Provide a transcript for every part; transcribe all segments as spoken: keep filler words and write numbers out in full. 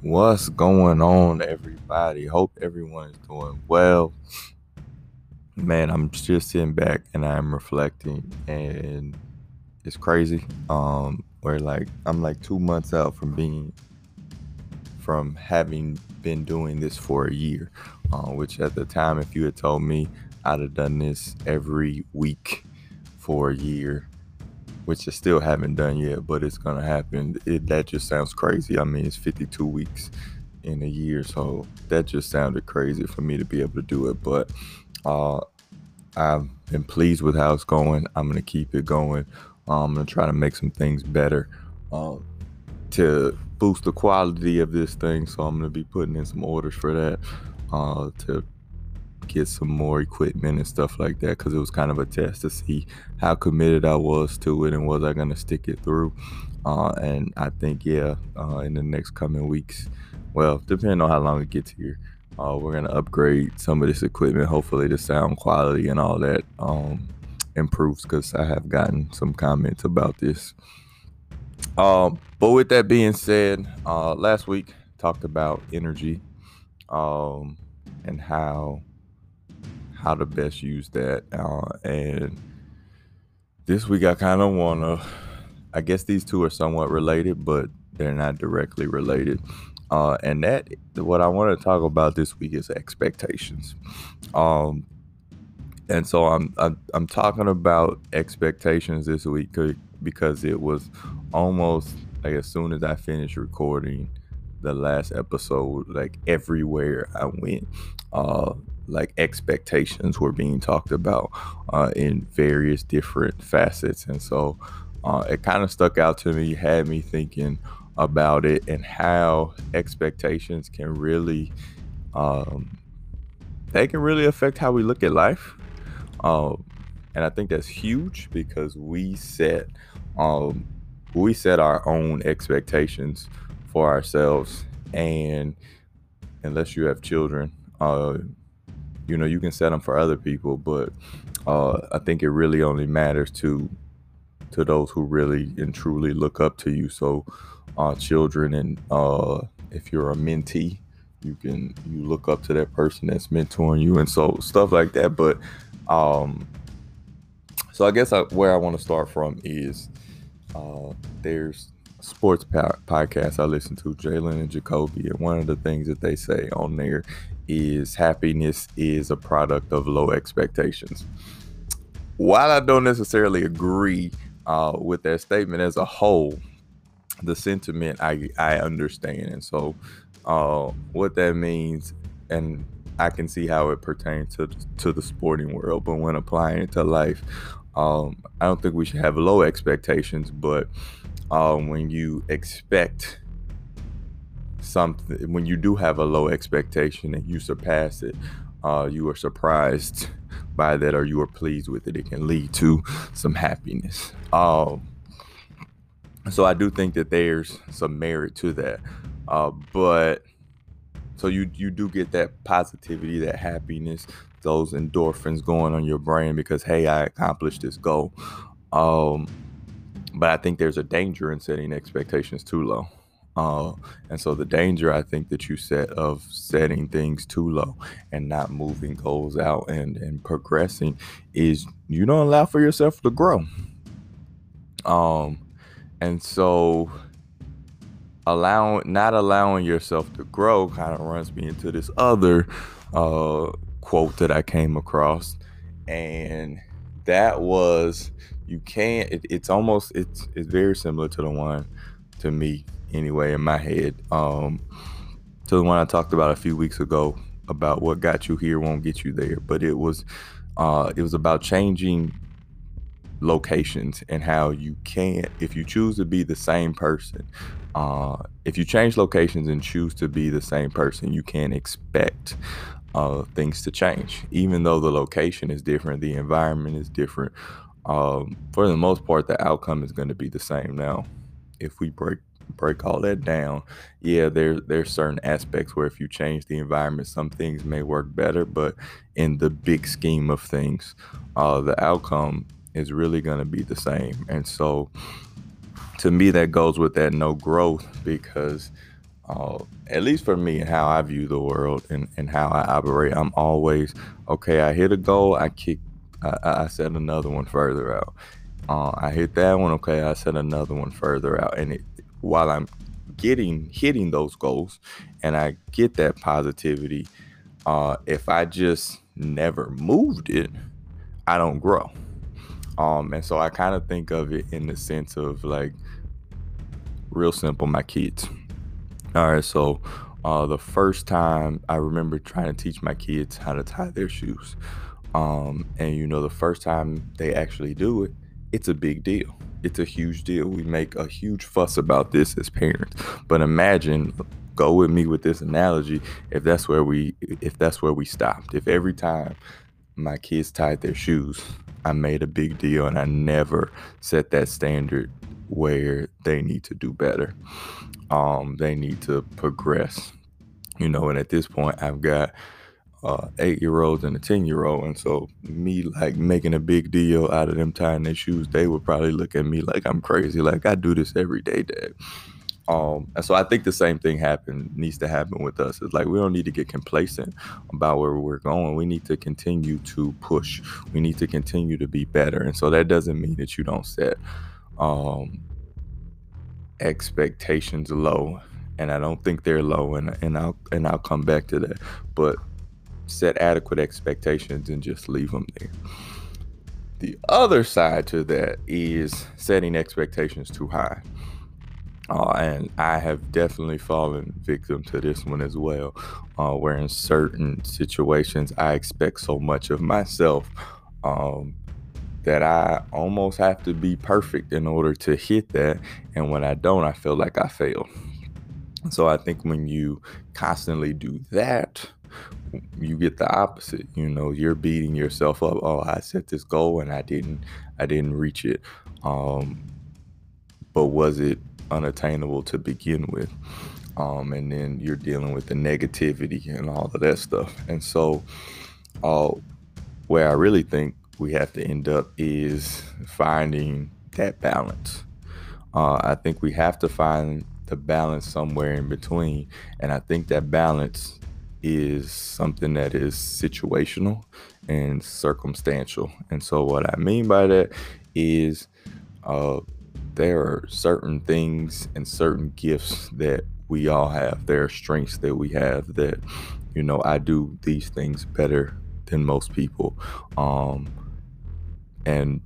What's going on, everybody? Hope everyone is doing well. Man, I'm just sitting back and I'm reflecting, and it's crazy. Um, where like I'm like two months out from being from having been doing this for a year, uh, which at the time, if you had told me I'd have done this every week for a year, which I still haven't done yet, but it's gonna happen. It, that just sounds crazy. I mean, it's fifty-two weeks in a year, so that just sounded crazy for me to be able to do it. But uh, I've been pleased with how it's going. I'm gonna keep it going. Uh, I'm gonna try to make some things better uh, to boost the quality of this thing. So I'm gonna be putting in some orders for that uh, to get some more equipment and stuff like that, because it was kind of a test to see how committed I was to it and was I going to stick it through. Uh, and I think, yeah, uh, in the next coming weeks, well, depending on how long it gets here, uh, we're going to upgrade some of this equipment. Hopefully the sound quality and all that um, improves, because I have gotten some comments about this. Um, but with that being said, uh, last week talked about energy um, and how how to best use that. Uh, and this week I kind of want to, I guess these two are somewhat related, but they're not directly related. Uh, and that, what I want to talk about this week is expectations. Um, and so I'm, I'm, I'm talking about expectations this week because it was almost like as soon as I finished recording the last episode, like everywhere I went, uh, like expectations were being talked about uh, in various different facets. And so uh, it kind of stuck out to me, had me thinking about it and how expectations can really, um, they can really affect how we look at life. Um, and I think that's huge, because we set, um, we set our own expectations for ourselves. And unless you have children, uh, you know, you can set them for other people, but uh, I think it really only matters to to those who really and truly look up to you. So uh, children, and uh, if you're a mentee, you can you look up to that person that's mentoring you, and so stuff like that. But um, so I guess I, where I want to start from is uh, there's a sports po- podcast I listen to, Jalen and Jacoby, and one of the things that they say on there is happiness is a product of low expectations. While I don't necessarily agree uh, with that statement as a whole, the sentiment I, I understand. And so uh, what that means, and I can see how it pertains to, to the sporting world, but when applying it to life, um, I don't think we should have low expectations, but um, when you expect something, when you do have a low expectation and you surpass it, uh, you are surprised by that, or you are pleased with it. It can lead to some happiness. Um, so I do think that there's some merit to that. Uh, but so you you do get that positivity, that happiness, those endorphins going on your brain because, hey, I accomplished this goal. Um, but I think there's a danger in setting expectations too low. Uh, and so the danger I think that you set of setting things too low and not moving goals out and, and progressing is you don't allow for yourself to grow. Um, and so allow, not allowing yourself to grow kind of runs me into this other uh, quote that I came across. And that was, you can't, it, it's almost, it's, it's very similar to the one to me. Anyway, in my head, um, to the one I talked about a few weeks ago about what got you here won't get you there. But it was, uh, it was about changing locations and how you can't, if you choose to be the same person, uh, if you change locations and choose to be the same person, you can't expect uh, things to change, even though the location is different, the environment is different. Um, for the most part, the outcome is going to be the same. Now, if we break break all that down, yeah, there there's certain aspects where if you change the environment, some things may work better, but in the big scheme of things, uh the outcome is really going to be the same. And so to me, that goes with that no growth, because uh, at least for me, how I view the world and, and how I operate, I'm always, okay, I hit a goal, I kick, I, I set another one further out. Uh, I hit that one, okay, I set another one further out. And it, while I'm getting, hitting those goals and I get that positivity, uh, if I just never moved it, I don't grow. Um, and so I kind of think of it in the sense of like, real simple, my kids. All right, so uh, the first time I remember trying to teach my kids how to tie their shoes. Um, and you know, the first time they actually do it, it's a big deal. It's a huge deal. We make a huge fuss about this as parents. But imagine, go with me with this analogy, if that's where we, if that's where we stopped. If every time my kids tied their shoes, I made a big deal and I never set that standard where they need to do better. Um, they need to progress, you know, and at this point I've got uh eight-year-olds and a ten-year-old, and so me like making a big deal out of them tying their shoes, they would probably look at me like I'm crazy, like I do this every day, Dad. Um, and so I think the same thing happen needs to happen with us. It's like we don't need to get complacent about where we're going. We need to continue to push. We need to continue to be better. And so that doesn't mean that you don't set um, expectations low. And I don't think they're low. And and I'll and I'll come back to that. But set adequate expectations and just leave them there. The other side to that is setting expectations too high. Uh, and I have definitely fallen victim to this one as well, uh, where in certain situations I expect so much of myself um, that I almost have to be perfect in order to hit that. And when I don't, I feel like I failed. So I think when you constantly do that, you get the opposite. You know, you're beating yourself up. Oh, I set this goal and I didn't, I didn't reach it. Um, but was it unattainable to begin with? Um, and then you're dealing with the negativity and all of that stuff. And so uh, where I really think we have to end up is finding that balance. Uh, I think we have to find the balance somewhere in between. And I think that balance is something that is situational and circumstantial. And so what I mean by that is uh, there are certain things and certain gifts that we all have. There are strengths that we have that, you know, I do these things better than most people. Um, and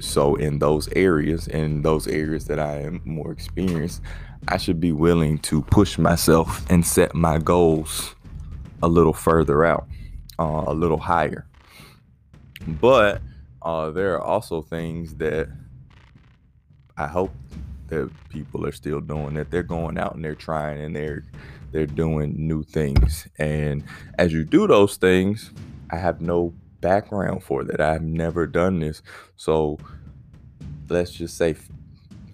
so in those areas, in those areas that I am more experienced, I should be willing to push myself and set my goals a little further out, uh, a little higher. But uh, there are also things that I hope that people are still doing, that they're going out and they're trying and they're they're doing new things. And as you do those things, I have no background for that. I've never done this. So let's just say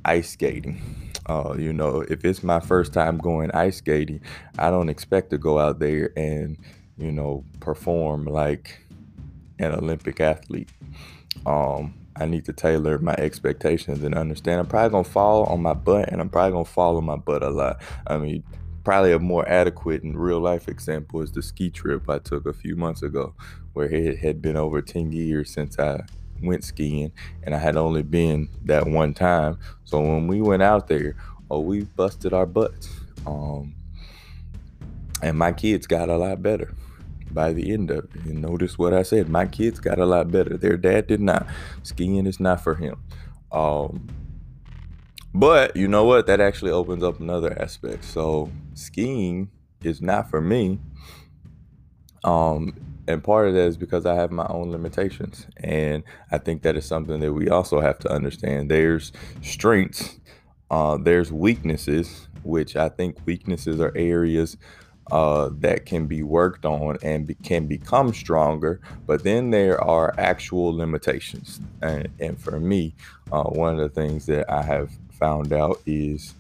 ice skating. Uh, you know, if it's my first time going ice skating, I don't expect to go out there and, you know, perform like an Olympic athlete. Um, I need to tailor my expectations and understand I'm probably going to fall on my butt, and I'm probably going to fall on my butt a lot. I mean, probably a more adequate and real life example is the ski trip I took a few months ago, where it had been over ten years since I went skiing, and I had only been that one time. So when we went out there, oh, we busted our butts. Um, and my kids got a lot better by the end of it. And notice what I said, my kids got a lot better. Their dad did not. Skiing is not for him. Um, but you know what? That actually opens up another aspect. So skiing is not for me. Um, and part of that is because I have my own limitations. And I think that is something that we also have to understand. There's strengths, uh, there's weaknesses, which I think weaknesses are areas Uh, that can be worked on and be, can become stronger. But then there are actual limitations. And, and for me, uh, one of the things that I have found out is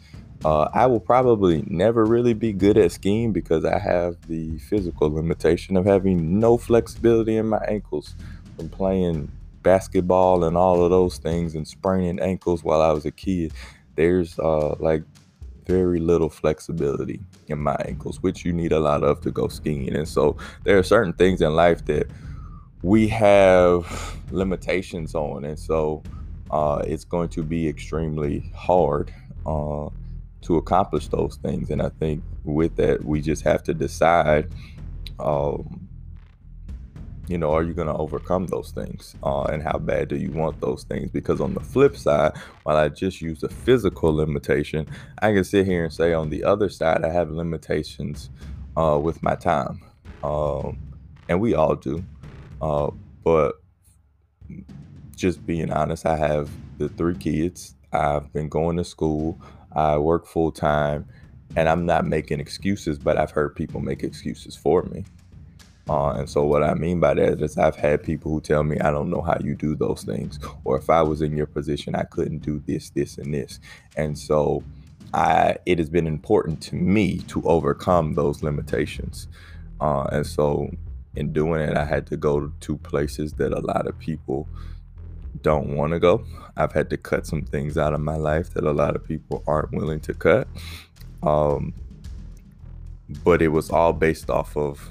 uh, I will probably never really be good at skiing because I have the physical limitation of having no flexibility in my ankles from playing basketball and all of those things and spraining ankles while I was a kid. There's uh, like very little flexibility in my ankles, which you need a lot of to go skiing. And so there are certain things in life that we have limitations on. And so uh, it's going to be extremely hard uh, to accomplish those things. And I think with that, we just have to decide, um, you know, are you going to overcome those things? Uh, and how bad do you want those things? Because on the flip side, while I just use a physical limitation, I can sit here and say on the other side, I have limitations uh, with my time. Um, and we all do. Uh, but just being honest, I have the three kids. I've been going to school. I work full time, and I'm not making excuses, but I've heard people make excuses for me. Uh, and so what I mean by that is I've had people who tell me, I don't know how you do those things, or if I was in your position, I couldn't do this, this, and this. And so I, it has been important to me to overcome those limitations. Uh, and so in doing it, I had to go to places that a lot of people don't want to go. I've had to cut some things out of my life that a lot of people aren't willing to cut. Um, but it was all based off of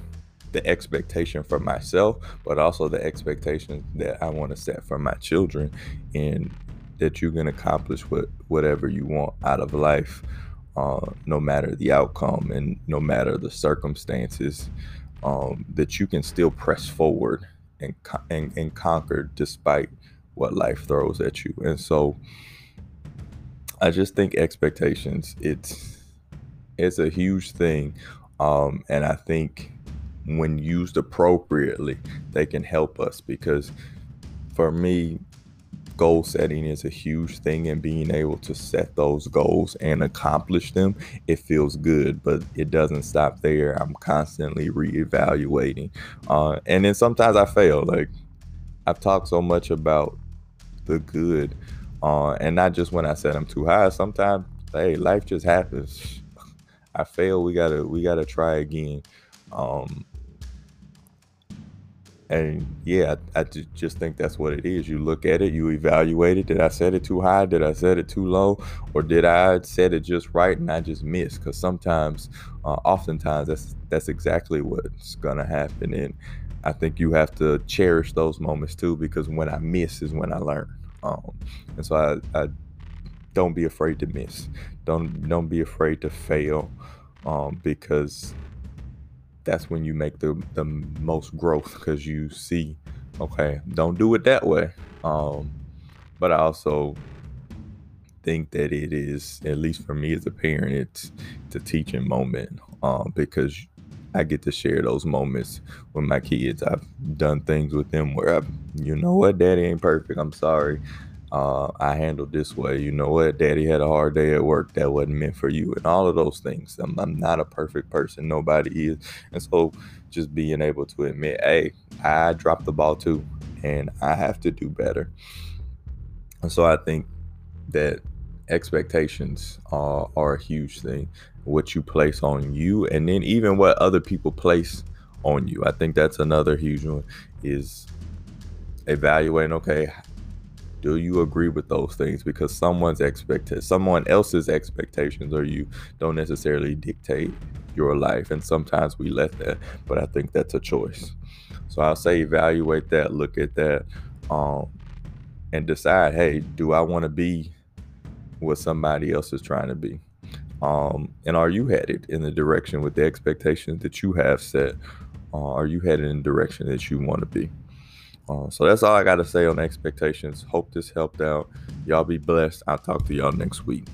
the expectation for myself, but also the expectations that I want to set for my children, and that you can accomplish what, whatever you want out of life, uh, no matter the outcome and no matter the circumstances, um, that you can still press forward and, and, and conquer despite what life throws at you. And so I just think expectations, it's, it's a huge thing. Um, and I think when used appropriately, they can help us, because for me, goal setting is a huge thing, and being able to set those goals and accomplish them, it feels good, but it doesn't stop there. I'm constantly reevaluating. Uh, and then sometimes I fail. Like, I've talked so much about the good, uh, and not just when I set them too high. Sometimes, hey, life just happens. I fail. We gotta, we gotta try again. Um, and yeah, I, I just think that's what it is. You look at it, you evaluate it. Did I set it too high? Did I set it too low? Or did I set it just right and I just missed? Because sometimes, uh, oftentimes, that's that's exactly what's gonna happen. And I think you have to cherish those moments too, because when I miss is when I learn. Um, and so I, I don't be afraid to miss. Don't don't be afraid to fail, um, because that's when you make the, the most growth, because you see, okay, don't do it that way. Um, but I also think that it is, at least for me as a parent, it's, it's a teaching moment, um, because I get to share those moments with my kids. I've done things with them where I've, you know what, daddy ain't perfect. I'm sorry. Uh, I handled this way. You know what, daddy had a hard day at work. That wasn't meant for you. And all of those things. I'm, I'm not a perfect person. Nobody is. And so just being able to admit, hey, I dropped the ball too, and I have to do better. And so I think that expectations are, are a huge thing. What you place on you, and then even what other people place on you. I think that's another huge one, is evaluating, okay, do you agree with those things? Because someone's expected, someone else's expectations or you don't necessarily dictate your life. And sometimes we let that, but I think that's a choice. So I'll say evaluate that, look at that, um, and decide, hey, do I want to be what somebody else is trying to be? Um, and are you headed in the direction with the expectations that you have set? Uh, are you headed in the direction that you want to be? Uh, so that's all I got to say on expectations. Hope this helped out. Y'all be blessed. I'll talk to y'all next week.